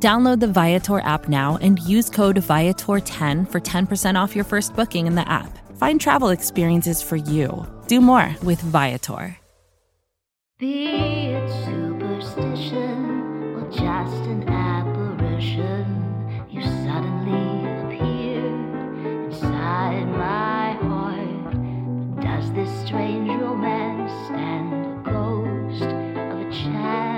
Download the Viator app now and use code Viator10 for 10% off your first booking in the app. Find travel experiences for you. Do more with Viator. Be it superstition or just an apparition, you suddenly appear inside my heart. Does this strange romance stand a ghost of a chance?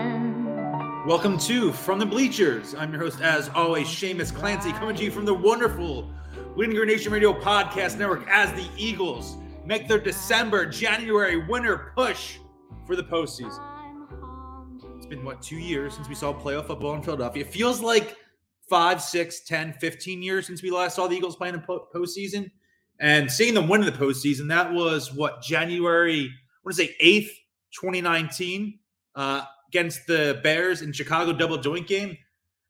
Welcome to From the Bleachers. I'm your host, as always, Shamus Clancy, coming to you from the wonderful Bleeding Green Nation Radio Podcast Network as the Eagles make their December-January winter push for the postseason. It's been, 2 years since we saw playoff football in Philadelphia? It feels like 5, 6, 10, 15 years since we last saw the Eagles playing in postseason. And seeing them win in the postseason, that was, January, 8th, 2019? Against the Bears in Chicago double joint game.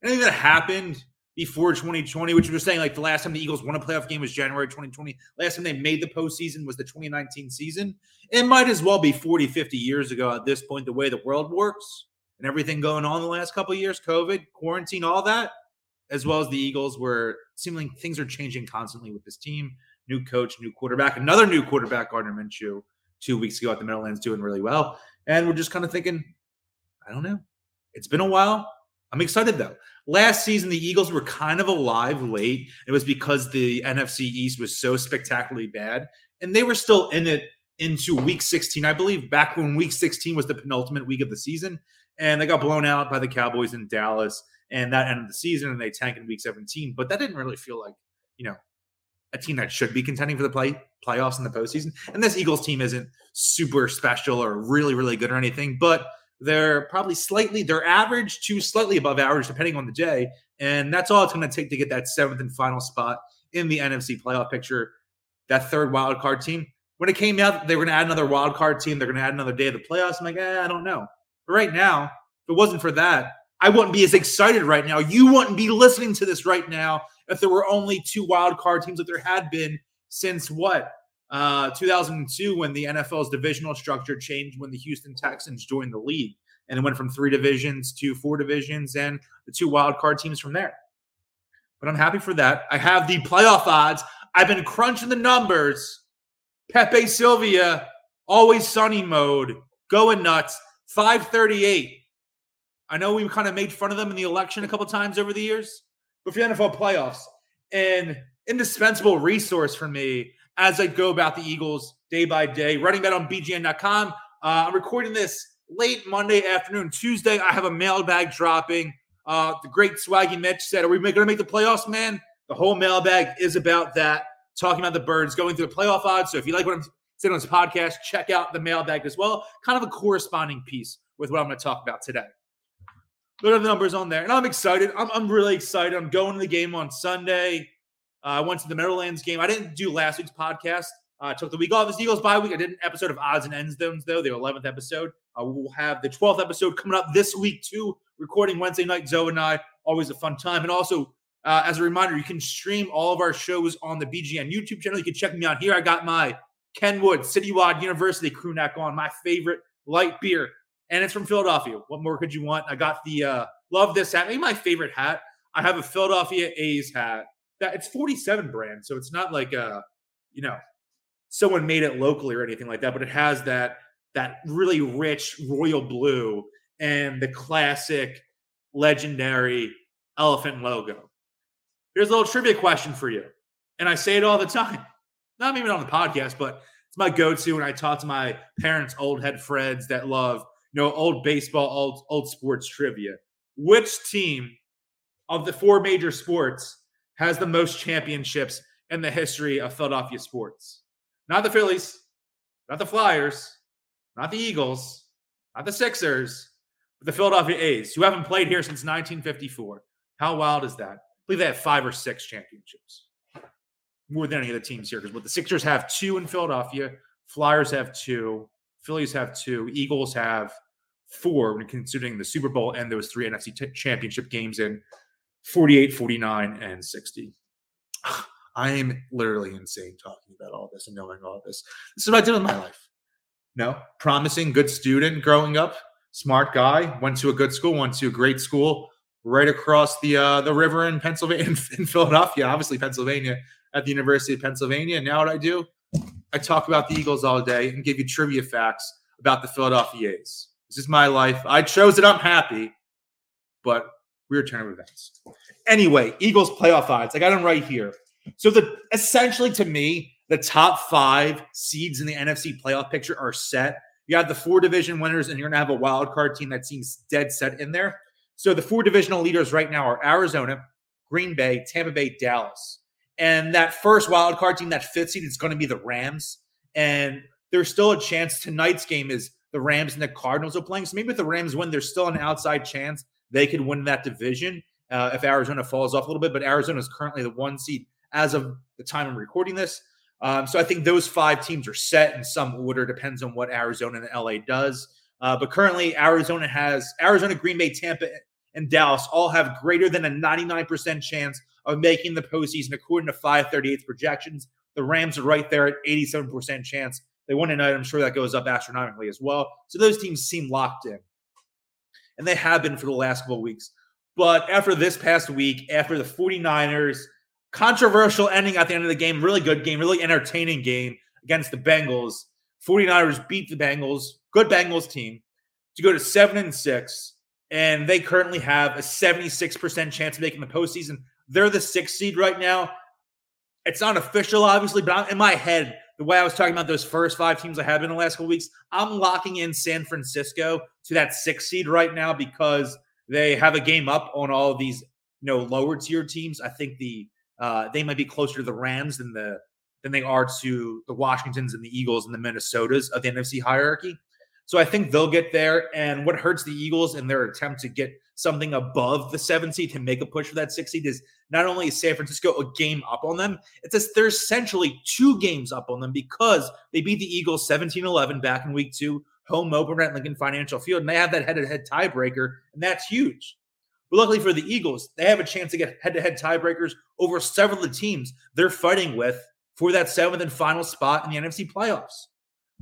Anything that happened before 2020, which we were saying, like, the last time the Eagles won a playoff game was January 2020. Last time they made the postseason was the 2019 season. It might as well be 40, 50 years ago at this point, the way the world works and everything going on the last couple of years, COVID, quarantine, all that, as well as the Eagles were seeming like things are changing constantly with this team. New coach, new quarterback, another new quarterback, Gardner Minshew, 2 weeks ago at the Meadowlands, doing really well. And we're just kind of thinking, I don't know. It's been a while. I'm excited, though. Last season, the Eagles were kind of alive late. It was because the NFC East was so spectacularly bad, and they were still in it into Week 16, I believe, back when Week 16 was the penultimate week of the season, and they got blown out by the Cowboys in Dallas, and that ended the season, and they tanked in Week 17, but that didn't really feel like, a team that should be contending for the playoffs in the postseason, and this Eagles team isn't super special or really, really good or anything, but they're probably they're average to slightly above average, depending on the day. And that's all it's going to take to get that seventh and final spot in the NFC playoff picture, that third wild card team. When it came out, they were going to add another wild card team. They're going to add another day of the playoffs. I'm like, I don't know. But right now, if it wasn't for that, I wouldn't be as excited right now. You wouldn't be listening to this right now if there were only two wild card teams that there had been since 2002, when the NFL's divisional structure changed, when the Houston Texans joined the league, and it went from 3 divisions to 4 divisions and the 2 wild card teams from there. But I'm happy for that. I have the playoff odds. I've been crunching the numbers. Pepe Silvia, always sunny mode, going nuts, 538. I know we kind of made fun of them in the election a couple times over the years, but for the NFL playoffs, an indispensable resource for me as I go about the Eagles day by day. Running bet on BGN.com. I'm recording this late Monday afternoon. Tuesday, I have a mailbag dropping. The great Swaggy Mitch said, are we going to make the playoffs, man? The whole mailbag is about that, talking about the birds, going through the playoff odds. So if you like what I'm saying on this podcast, check out the mailbag as well. Kind of a corresponding piece with what I'm going to talk about today. Look at the numbers on there. And I'm excited. I'm really excited. I'm going to the game on Sunday. I went to the Meadowlands game. I didn't do last week's podcast. I took the week off. It's the Eagles bye week. I did an episode of Odds and End Zones, though, the 11th episode. We'll have the 12th episode coming up this week, too, recording Wednesday night. Zoe and I, always a fun time. And also, as a reminder, you can stream all of our shows on the BGN YouTube channel. You can check me out here. I got my Kenwood Citywide University crew neck on, my favorite light beer. And it's from Philadelphia. What more could you want? I got the love this hat, maybe my favorite hat. I have a Philadelphia A's hat. That it's 47 brand, so it's not like someone made it locally or anything like that, but it has that really rich royal blue and the classic legendary elephant logo. Here's a little trivia question for you, and I say it all the time, not even on the podcast, but it's my go-to when I talk to my parents' old head friends that love old baseball, old sports trivia. Which team of the 4 major sports has the most championships in the history of Philadelphia sports? Not the Phillies, not the Flyers, not the Eagles, not the Sixers, but the Philadelphia A's, who haven't played here since 1954. How wild is that? I believe they have 5 or 6 championships. more than any other teams here, because what the Sixers have two in Philadelphia, Flyers have two, Phillies have two, Eagles have four when considering the Super Bowl and those three NFC championship games in 48, 49, and 60. I am literally insane talking about all this and knowing all this. This is what I did in my life. No, promising, good student growing up, smart guy, went to a good school, went to a great school right across the river in Pennsylvania, in Philadelphia, obviously Pennsylvania, at the University of Pennsylvania. And now what I do, I talk about the Eagles all day and give you trivia facts about the Philadelphia A's. This is my life. I chose it. I'm happy, but weird turn of events. Anyway, Eagles playoff odds. I got them right here. So essentially to me, the top five seeds in the NFC playoff picture are set. You have the four division winners, and you're going to have a wild card team that seems dead set in there. So the four divisional leaders right now are Arizona, Green Bay, Tampa Bay, Dallas. And that first wild card team, that fifth seed, is going to be the Rams. And there's still a chance tonight's game is the Rams and the Cardinals are playing. So maybe if the Rams win, there's still an outside chance they could win that division if Arizona falls off a little bit. But Arizona is currently the one seed as of the time I'm recording this. So I think those five teams are set in some order. Depends on what Arizona and LA does. But currently Arizona has Arizona, Green Bay, Tampa, and Dallas all have greater than a 99% chance of making the postseason according to 538 projections. The Rams are right there at 87% chance. They won tonight. I'm sure that goes up astronomically as well. So those teams seem locked in. And they have been for the last couple of weeks. But after this past week, after the 49ers, controversial ending at the end of the game, really good game, really entertaining game against the Bengals. 49ers beat the Bengals, good Bengals team, to go to 7-6. And they currently have a 76% chance of making the postseason. They're the sixth seed right now. It's not official, obviously, but in my head, the way I was talking about those first five teams I have in the last couple weeks, I'm locking in San Francisco to that sixth seed right now because they have a game up on all of these, lower tier teams. I think they might be closer to the Rams than they are to the Washingtons and the Eagles and the Minnesotas of the NFC hierarchy. So I think they'll get there. And what hurts the Eagles in their attempt to get something above the 7th seed to make a push for that 6th seed is not only is San Francisco a game up on them, it's just they're essentially two games up on them because they beat the Eagles 17-11 back in Week 2, home opener at Lincoln Financial Field, and they have that head-to-head tiebreaker, and that's huge. But luckily for the Eagles, they have a chance to get head-to-head tiebreakers over several of the teams they're fighting with for that 7th and final spot in the NFC playoffs.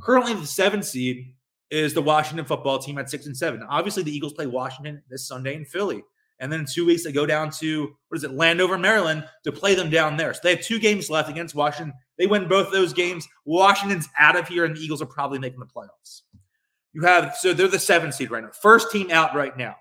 Currently, the 7th seed is the Washington football team at 6-7. Obviously, the Eagles play Washington this Sunday in Philly. And then in 2 weeks, they go down to, Landover, Maryland, to play them down there. So they have two games left against Washington. They win both of those games. Washington's out of here, and the Eagles are probably making the playoffs. So they're the 7th seed right now. First team out right now.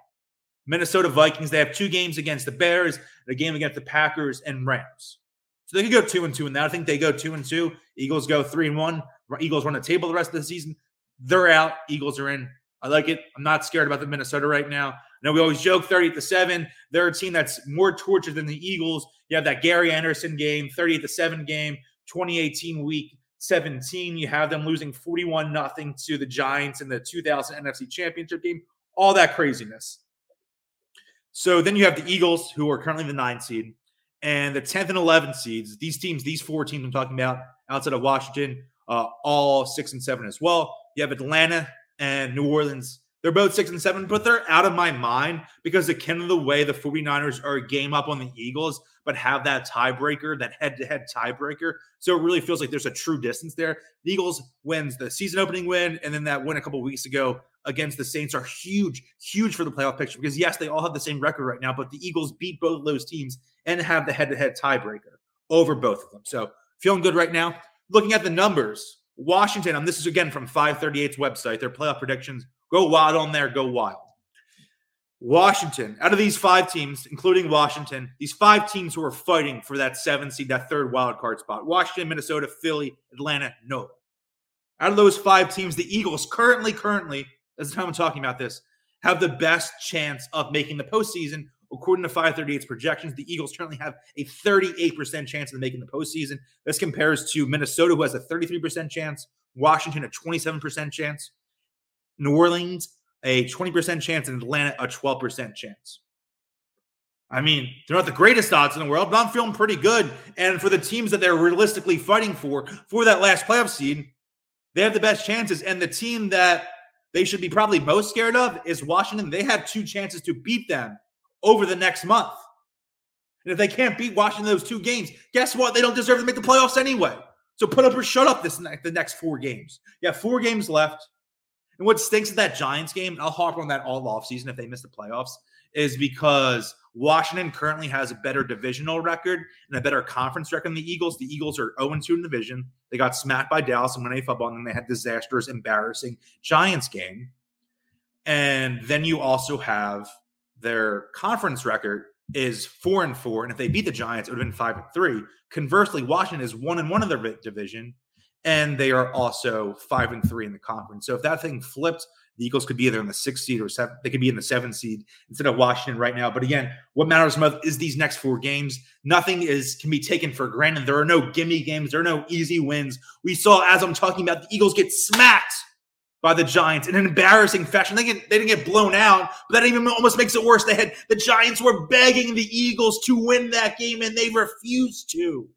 Minnesota Vikings, they have two games against the Bears, a game against the Packers and Rams. So they could go 2-2 in that. I think they go 2-2. Eagles go 3-1. Eagles run the table the rest of the season. They're out. Eagles are in. I like it. I'm not scared about the Minnesota right now. I know we always joke 38-7. They're a team that's more tortured than the Eagles. You have that Gary Anderson game, 38-7 game, 2018 week 17. You have them losing 41-0 to the Giants in the 2000 NFC Championship game. All that craziness. So then you have the Eagles, who are currently the 9th seed, and the 10th and 11th seeds. These four teams I'm talking about outside of Washington, all 6-7 as well. You have Atlanta and New Orleans. They're both 6-7, but they're out of my mind because akin to the way the 49ers are a game up on the Eagles, but have that tiebreaker, that head-to-head tiebreaker. So it really feels like there's a true distance there. The Eagles wins the season opening win, and then that win a couple weeks ago against the Saints are huge, huge for the playoff picture because, yes, they all have the same record right now, but the Eagles beat both of those teams and have the head-to-head tiebreaker over both of them. So feeling good right now. Looking at the numbers, Washington, and this is again from 538's website, their playoff predictions, go wild on there, go wild. Washington, out of these five teams, including Washington, these five teams who are fighting for that 7th seed, that third wild card spot, Washington, Minnesota, Philly, Atlanta, Nola. Out of those five teams, the Eagles currently, that's the time I'm talking about this, have the best chance of making the postseason. According to 538's projections, the Eagles currently have a 38% chance of making the postseason. This compares to Minnesota, who has a 33% chance, Washington, a 27% chance, New Orleans, a 20% chance, and Atlanta, a 12% chance. I mean, they're not the greatest odds in the world, but I'm feeling pretty good. And for the teams that they're realistically fighting for that last playoff seed, they have the best chances. And the team that they should be probably most scared of is Washington. They have two chances to beat them over the next month. And if they can't beat Washington those two games, guess what? They don't deserve to make the playoffs anyway. So put up or shut up the next four games. You have 4 games left. And what stinks is that Giants game, and I'll harp on that all offseason if they miss the playoffs, is because Washington currently has a better divisional record and a better conference record than the Eagles. The Eagles are 0-2 in the division. They got smacked by Dallas and went AFL, and then they had disastrous, embarrassing Giants game. And then you also have their conference record is 4-4, and if they beat the Giants, it would have been 5-3. Conversely, Washington is 1-1 in their division, and they are also 5-3 in the conference. So if that thing flipped, the Eagles could be either in the 6th seed or 7th. They could be in the 7th seed instead of Washington right now. But again, what matters most is these next 4 games. Nothing can be taken for granted. There are no gimme games. There are no easy wins. We saw, as I'm talking about, the Eagles get smacked by the Giants in an embarrassing fashion. They didn't get blown out, but that even almost makes it worse. The Giants were begging the Eagles to win that game, and they refused to.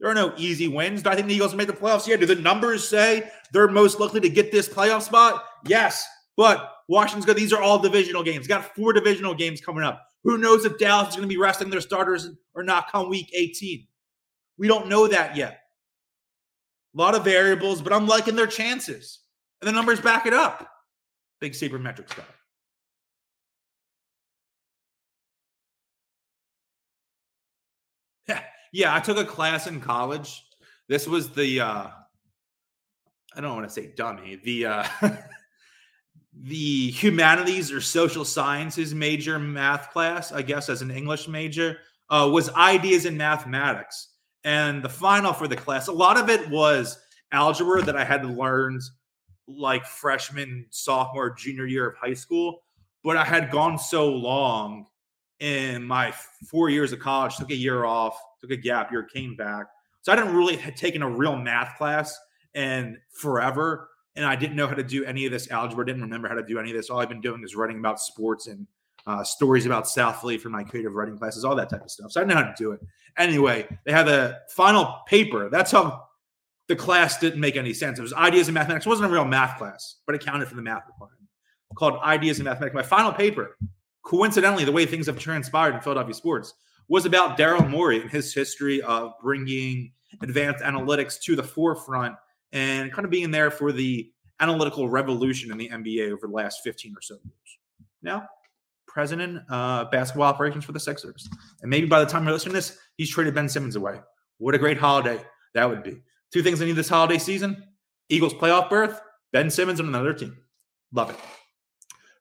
There are no easy wins. Do I think the Eagles made the playoffs? Yeah. Do the numbers say they're most likely to get this playoff spot? Yes. But Washington's good. These are all divisional games. Got 4 divisional games coming up. Who knows if Dallas is going to be resting their starters or not come week 18? We don't know that yet. A lot of variables, but I'm liking their chances. And the numbers back it up. Big sabermetrics guy. Yeah, I took a class in college. This was the, I don't want to say dummy, the humanities or social sciences major math class, I guess, as an English major, was ideas in mathematics. And the final for the class, a lot of it was algebra that I had learned like freshman, sophomore, junior year of high school. But I had gone so long in my 4 years of college, took a year off, took a gap year, came back. So I didn't really had taken a real math class in forever. And I didn't know how to do any of this algebra. Didn't remember how to do any of this. All I've been doing is writing about sports and stories about Southleigh for my creative writing classes, all that type of stuff. So I didn't know how to do it. Anyway, they had the final paper. That's how the class didn't make any sense. It was ideas in mathematics. It wasn't a real math class, but it counted for the math requirement. Called Ideas in Mathematics. My final paper, coincidentally, the way things have transpired in Philadelphia sports, was about Daryl Morey and his history of bringing advanced analytics to the forefront and kind of being there for the analytical revolution in the NBA over the last 15 or so years. Now, president basketball operations for the Sixers. And maybe by the time you're listening to this, he's traded Ben Simmons away. What a great holiday that would be. 2 things I need this holiday season, Eagles playoff berth, Ben Simmons on another team. Love it.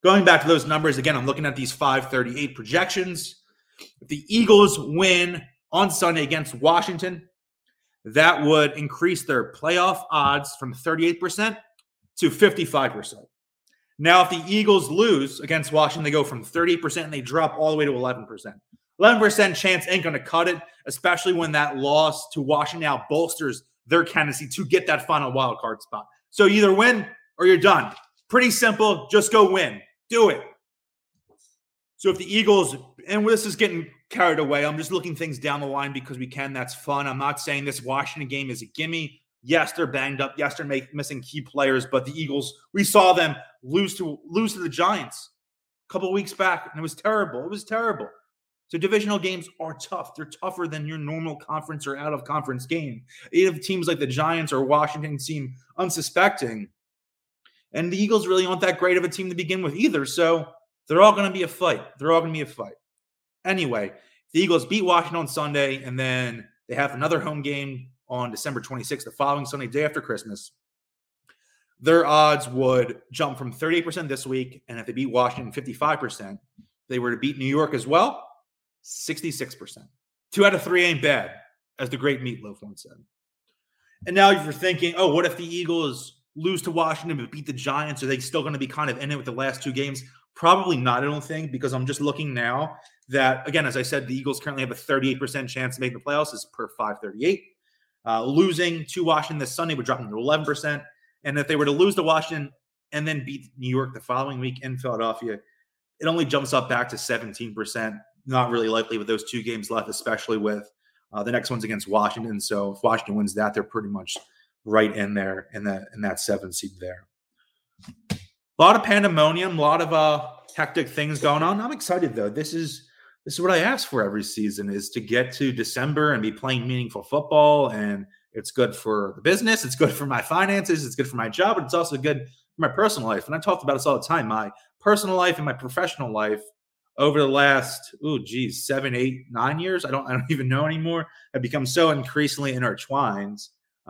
Going back to those numbers, again, I'm looking at these 538 projections. If the Eagles win on Sunday against Washington, that would increase their playoff odds from 38% to 55%. Now, if the Eagles lose against Washington, they go from 38% and they drop all the way to 11%. 11% chance ain't going to cut it, especially when that loss to Washington now bolsters their candidacy to get that final wild card spot. So you either win or you're done. Pretty simple. Just go win. Do it. So if the Eagles, and this is getting carried away, I'm just looking things down the line because we can. That's fun. I'm not saying this Washington game is a gimme. Yes, they're banged up. Yes, they're missing key players. But the Eagles, we saw them lose to the Giants a couple of weeks back, and it was terrible. It was terrible. So divisional games are tough. They're tougher than your normal conference or out-of-conference game. Even teams like the Giants or Washington seem unsuspecting. And the Eagles really aren't that great of a team to begin with either. So they're all going to be a fight. They're all going to be a fight. Anyway, the Eagles beat Washington on Sunday, and then they have another home game on December 26th, the following Sunday, day after Christmas. Their odds would jump from 38% this week, and if they beat Washington, 55%. If they were to beat New York as well, 66%. 2 out of 3 ain't bad, as the great Meat Loaf once said. And now if you're thinking, oh, what if the Eagles lose to Washington but beat the Giants? Are they still going to be kind of in it with the last 2 games? Probably not, I don't think, because I'm just looking now that, again, as I said, the Eagles currently have a 38% chance to make the playoffs is per 538. Losing to Washington this Sunday would drop them to 11%. And if they were to lose to Washington and then beat New York the following week in Philadelphia, it only jumps up back to 17%. Not really likely with those two games left, especially with the next one's against Washington. So if Washington wins that, they're pretty much right in there in that seventh seed there. A lot of pandemonium, a lot of hectic things going on. I'm excited though. This is what I ask for every season, is to get to December and be playing meaningful football. And it's good for the business. It's good for my finances. It's good for my job. But it's also good for my personal life. And I talked about this all the time. My personal life and my professional life over the last, 7, 8, 9 years, I don't even know anymore, have become so increasingly intertwined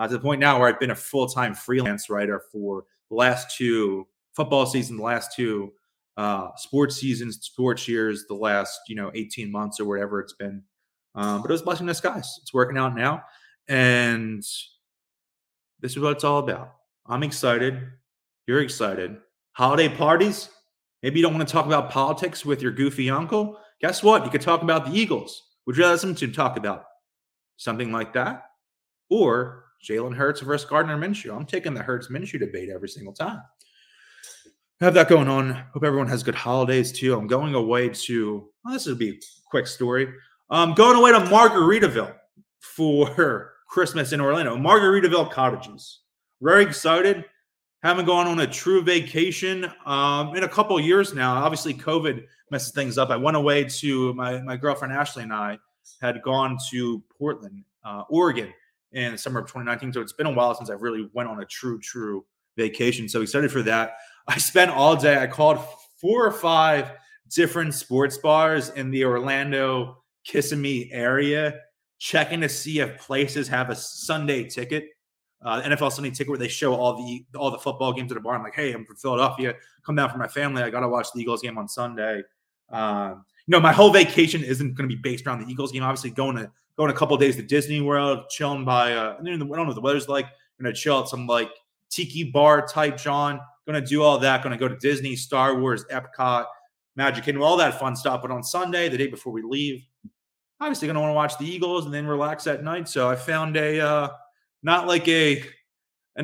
to the point now where I've been a full-time freelance writer for the last two football seasons, the last two sports seasons, sports years, the last 18 months or whatever it's been. But it was a blessing in disguise. It's working out now, and this is what it's all about. I'm excited. You're excited. Holiday parties. Maybe you don't want to talk about politics with your goofy uncle. Guess what? You could talk about the Eagles. Would you have something to talk about? Something like that? Or Jalen Hurts versus Gardner Minshew. I'm taking the Hurts-Minshew debate every single time. I have that going on. Hope everyone has good holidays, too. I'm going away to – well, this will be a quick story. I'm going away to Margaritaville for Christmas in Orlando. Margaritaville Cottages. Very excited. Haven't gone on a true vacation in a couple of years now. Obviously, COVID messes things up. I went away to my girlfriend, Ashley, and I had gone to Portland, Oregon in the summer of 2019. So it's been a while since I really went on a true vacation. So excited for that. I spent all day. I called 4 or 5 different sports bars in the Orlando, Kissimmee area, checking to see if places have a Sunday ticket. NFL Sunday ticket where they show all the football games at a bar. I'm like, hey, I'm from Philadelphia. Come down for my family. I got to watch the Eagles game on Sunday. My whole vacation isn't going to be based around the Eagles game. Obviously, going a couple days to Disney World, chilling by I don't know what the weather's like. I'm going to chill at some like tiki bar type John. Going to do all that. Going to go to Disney, Star Wars, Epcot, Magic Kingdom, all that fun stuff. But on Sunday, the day before we leave, obviously going to want to watch the Eagles and then relax at night. So I found a not like an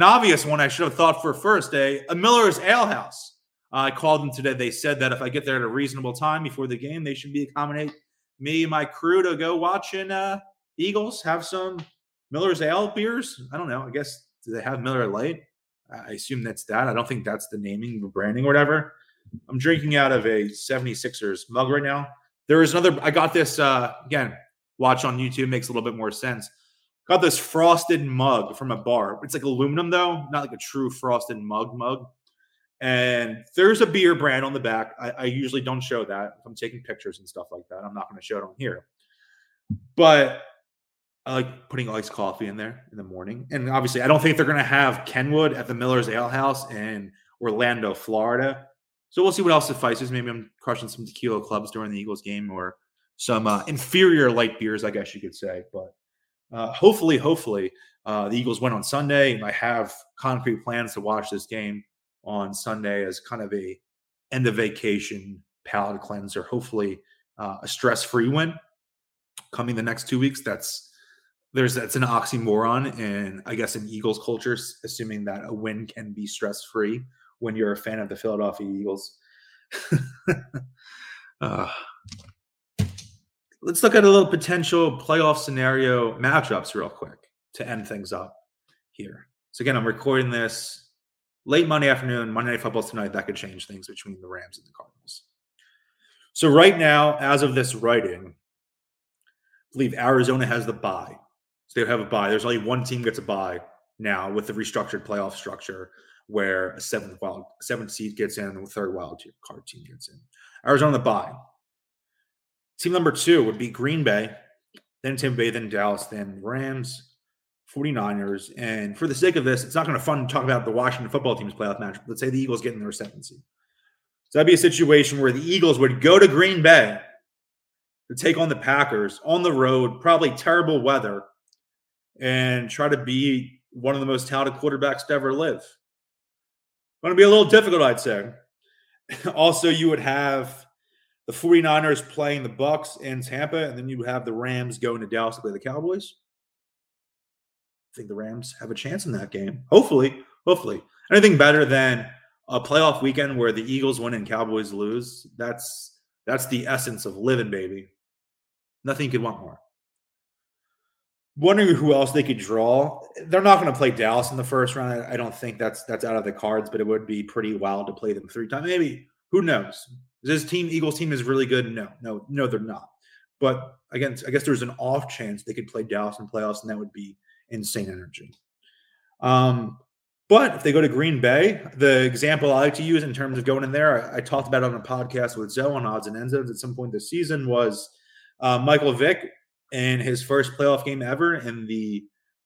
obvious one I should have thought for first day, a Miller's Ale House. I called them today. They said that if I get there at a reasonable time before the game, they should be accommodate me and my crew to go watching Eagles, have some Miller's Ale beers. I don't know. I guess, do they have Miller Lite? I assume that's that. I don't think that's the naming or branding or whatever. I'm drinking out of a 76ers mug right now. There is another. I got this, again, watch on YouTube. Makes a little bit more sense. Got this frosted mug from a bar. It's like aluminum, though, not like a true frosted mug. And there's a beer brand on the back. I usually don't show that. If I'm taking pictures and stuff like that, I'm not going to show it on here. But I like putting iced coffee in there in the morning. And obviously, I don't think they're going to have Kenwood at the Miller's Ale House in Orlando, Florida. So we'll see what else suffices. Maybe I'm crushing some tequila clubs during the Eagles game or some inferior light beers, I guess you could say. But hopefully, the Eagles win on Sunday, and I have concrete plans to watch this game on Sunday as kind of a end of vacation palate cleanser. Hopefully, a stress-free win coming the next 2 weeks. That's an oxymoron, and I guess in Eagles culture, assuming that a win can be stress-free when you're a fan of the Philadelphia Eagles. Let's look at a little potential playoff scenario matchups real quick to end things up here. So again, I'm recording this late Monday afternoon, Monday Night Football tonight. That could change things between the Rams and the Cardinals. So right now, as of this writing, I believe Arizona has the bye. So they have a bye. There's only one team gets a bye now with the restructured playoff structure where a seventh seed gets in and the third wild card team gets in. Arizona the bye. Team number 2 would be Green Bay, then Tampa Bay, then Dallas, then Rams, 49ers. And for the sake of this, it's not going to be fun to talk about the Washington football team's playoff match. Let's say the Eagles get in their 7th seed. So that'd be a situation where the Eagles would go to Green Bay to take on the Packers on the road, probably terrible weather, and try to be one of the most talented quarterbacks to ever live. Going to be a little difficult, I'd say. Also, you would have the 49ers playing the Bucks in Tampa, and then you have the Rams going to Dallas to play the Cowboys. I think the Rams have a chance in that game. Hopefully. Anything better than a playoff weekend where the Eagles win and Cowboys lose, that's the essence of living, baby. Nothing you could want more. Wondering who else they could draw. They're not going to play Dallas in the first round. I don't think that's out of the cards, but it would be pretty wild to play them 3 times. Maybe. Who knows? This team, Eagles team, is really good. No, they're not. But again, I guess there's an off chance they could play Dallas in playoffs, and that would be insane energy. But if they go to Green Bay, the example I like to use in terms of going in there, I talked about it on a podcast with Zoe on Odds and End Zones at some point this season, was Michael Vick in his first playoff game ever in the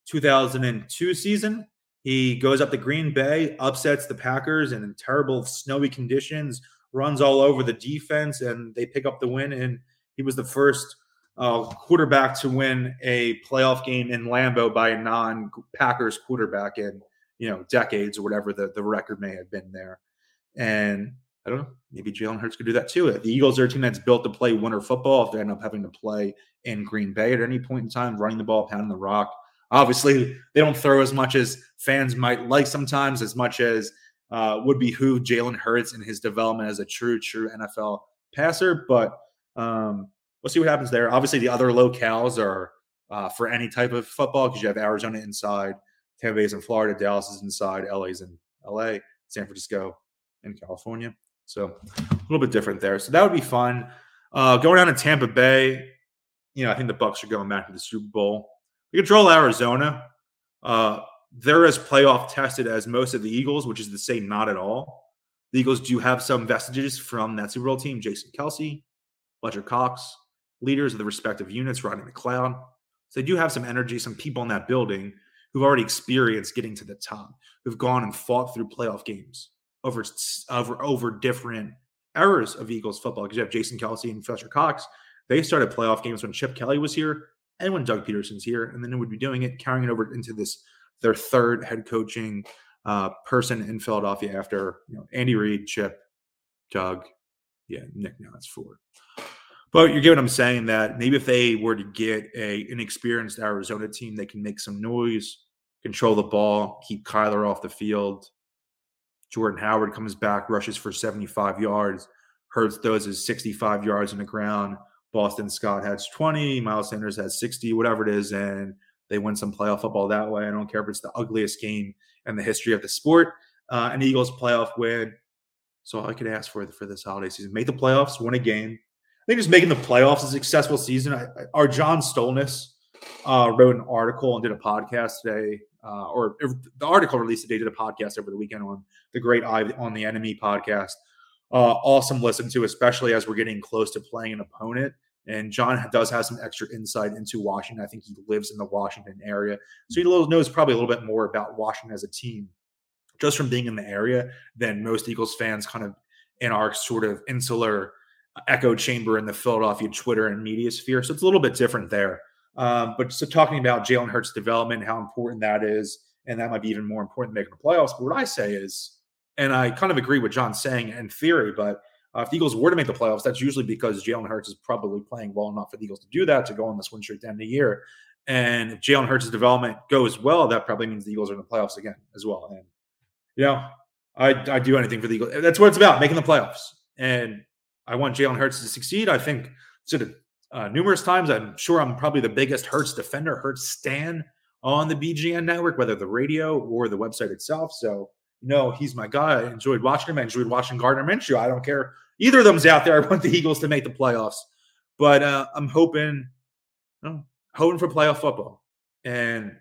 2002 season. He goes up to Green Bay, upsets the Packers in terrible snowy conditions, runs all over the defense, and they pick up the win. And he was the first quarterback to win a playoff game in Lambeau by a non-Packers quarterback in decades or whatever the record may have been there. And I don't know, maybe Jalen Hurts could do that too. The Eagles are a team that's built to play winter football if they end up having to play in Green Bay at any point in time, running the ball, pounding the rock. Obviously, they don't throw as much as fans might like sometimes, as much as would behoove Jalen Hurts and his development as a true NFL passer. But we'll see what happens there. Obviously, the other locales are for any type of football, because you have Arizona inside, Tampa Bay's in Florida, Dallas is inside, LA's in LA, San Francisco in California. So a little bit different there. So that would be fun. Going down to Tampa Bay, I think the Bucs are going back to the Super Bowl. They control Arizona. They're as playoff tested as most of the Eagles, which is to say not at all. The Eagles do have some vestiges from that Super Bowl team. Jason Kelsey, Fletcher Cox, leaders of the respective units, Rodney McLeod. So they do have some energy, some people in that building who've already experienced getting to the top, who've gone and fought through playoff games over different eras of Eagles football. Because you have Jason Kelsey and Fletcher Cox. They started playoff games when Chip Kelly was here and when Doug Peterson's here, and then they would be doing it, carrying it over into their third head coaching person in Philadelphia after Andy Reid, Chip, Doug, Nick. Now that's 4. But you get what I'm saying, that maybe if they were to get an experienced Arizona team, they can make some noise, control the ball, keep Kyler off the field. Jordan Howard comes back, rushes for 75 yards. Hurts throws his 65 yards on the ground. Boston Scott has 20. Miles Sanders has 60, whatever it is. And they win some playoff football that way. I don't care if it's the ugliest game in the history of the sport. An Eagles playoff win. So all I could ask for this holiday season. Make the playoffs, win a game. I think just making the playoffs a successful season. Our John Stolness wrote an article and did a podcast today, or the article released today, did a podcast over the weekend on the great Eye on the Enemy podcast. Awesome listen to, especially as we're getting close to playing an opponent. And John does have some extra insight into Washington. I think he lives in the Washington area, so he knows probably a little bit more about Washington as a team just from being in the area than most Eagles fans kind of in our sort of insular echo chamber in the Philadelphia Twitter and media sphere. So it's a little bit different there. But so talking about Jalen Hurts' development, how important that is, and that might be even more important than making the playoffs. But what I say is, and I kind of agree with John saying in theory, but if the Eagles were to make the playoffs, that's usually because Jalen Hurts is probably playing well enough for the Eagles to do that, to go on this win streak down the year. And if Jalen Hurts' development goes well, that probably means the Eagles are in the playoffs again as well. And, I do anything for the Eagles. That's what it's about, making the playoffs. And I want Jalen Hurts to succeed. I think numerous times, I'm sure I'm probably the biggest Hurts defender, Hurts stan on the BGN network, whether the radio or the website itself. So, he's my guy. I enjoyed watching him. I enjoyed watching Gardner Minshew. I don't care. Either of them's out there. I want the Eagles to make the playoffs. But I'm hoping for playoff football. And,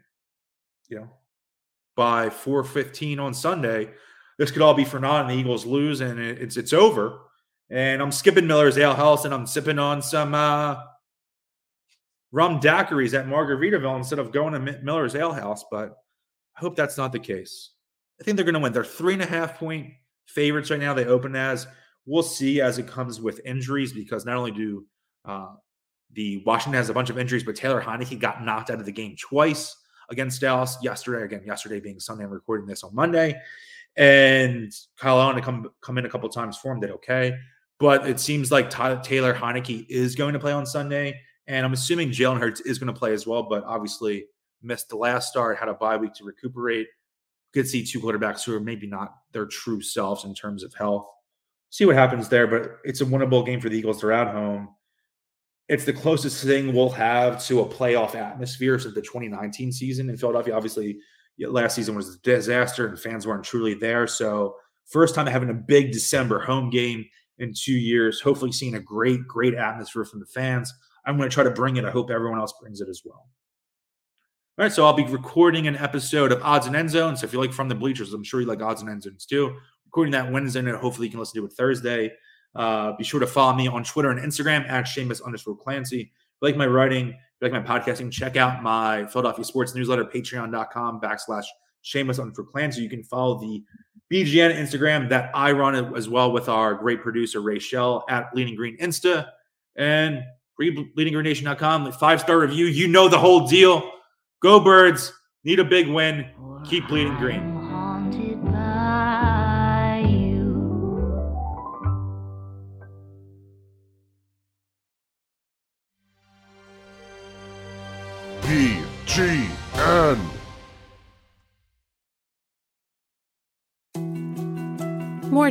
by 4:15 on Sunday, this could all be for naught and the Eagles lose and it's over. And I'm skipping Miller's Ale House, and I'm sipping on some rum daiquiris at Margaritaville instead of going to Miller's Ale House. But I hope that's not the case. I think they're going to win. They're 3.5-point favorites right now. They open as. We'll see as it comes with injuries, because not only do the Washington has a bunch of injuries, but Taylor Heineke got knocked out of the game twice against Dallas yesterday. Again, yesterday being Sunday. I'm recording this on Monday. And Kyle Allen to come in a couple times for him. Did okay. But it seems like Taylor Heineke is going to play on Sunday, and I'm assuming Jalen Hurts is going to play as well, but obviously missed the last start, had a bye week to recuperate. could see two quarterbacks who are maybe not their true selves in terms of health. See what happens there, but it's a winnable game for the Eagles. They're at home. It's the closest thing we'll have to a playoff atmosphere since the 2019 season in Philadelphia. Obviously, last season was a disaster and fans weren't truly there. So first time having a big December home game in 2 years, hopefully seeing a great, great atmosphere from the fans. I'm going to try to bring it. I hope everyone else brings it as well. All right, so I'll be recording an episode of Odds and End Zones. So if you like From the Bleachers, I'm sure you like Odds and End Zones too. Recording that Wednesday, and hopefully you can listen to it Thursday. Be sure to follow me on Twitter and Instagram at Shamus_Clancy. If you like my writing, if you like my podcasting, check out my Philadelphia sports newsletter, patreon.com/Shamus_Clancy. You can follow the BGN Instagram that I run as well with our great producer, Ray Shell, at Bleeding Green Insta. And BleedingGreenNation.com, 5-star review. You know the whole deal. Go Birds. Need a big win. Keep bleeding green. BGN. More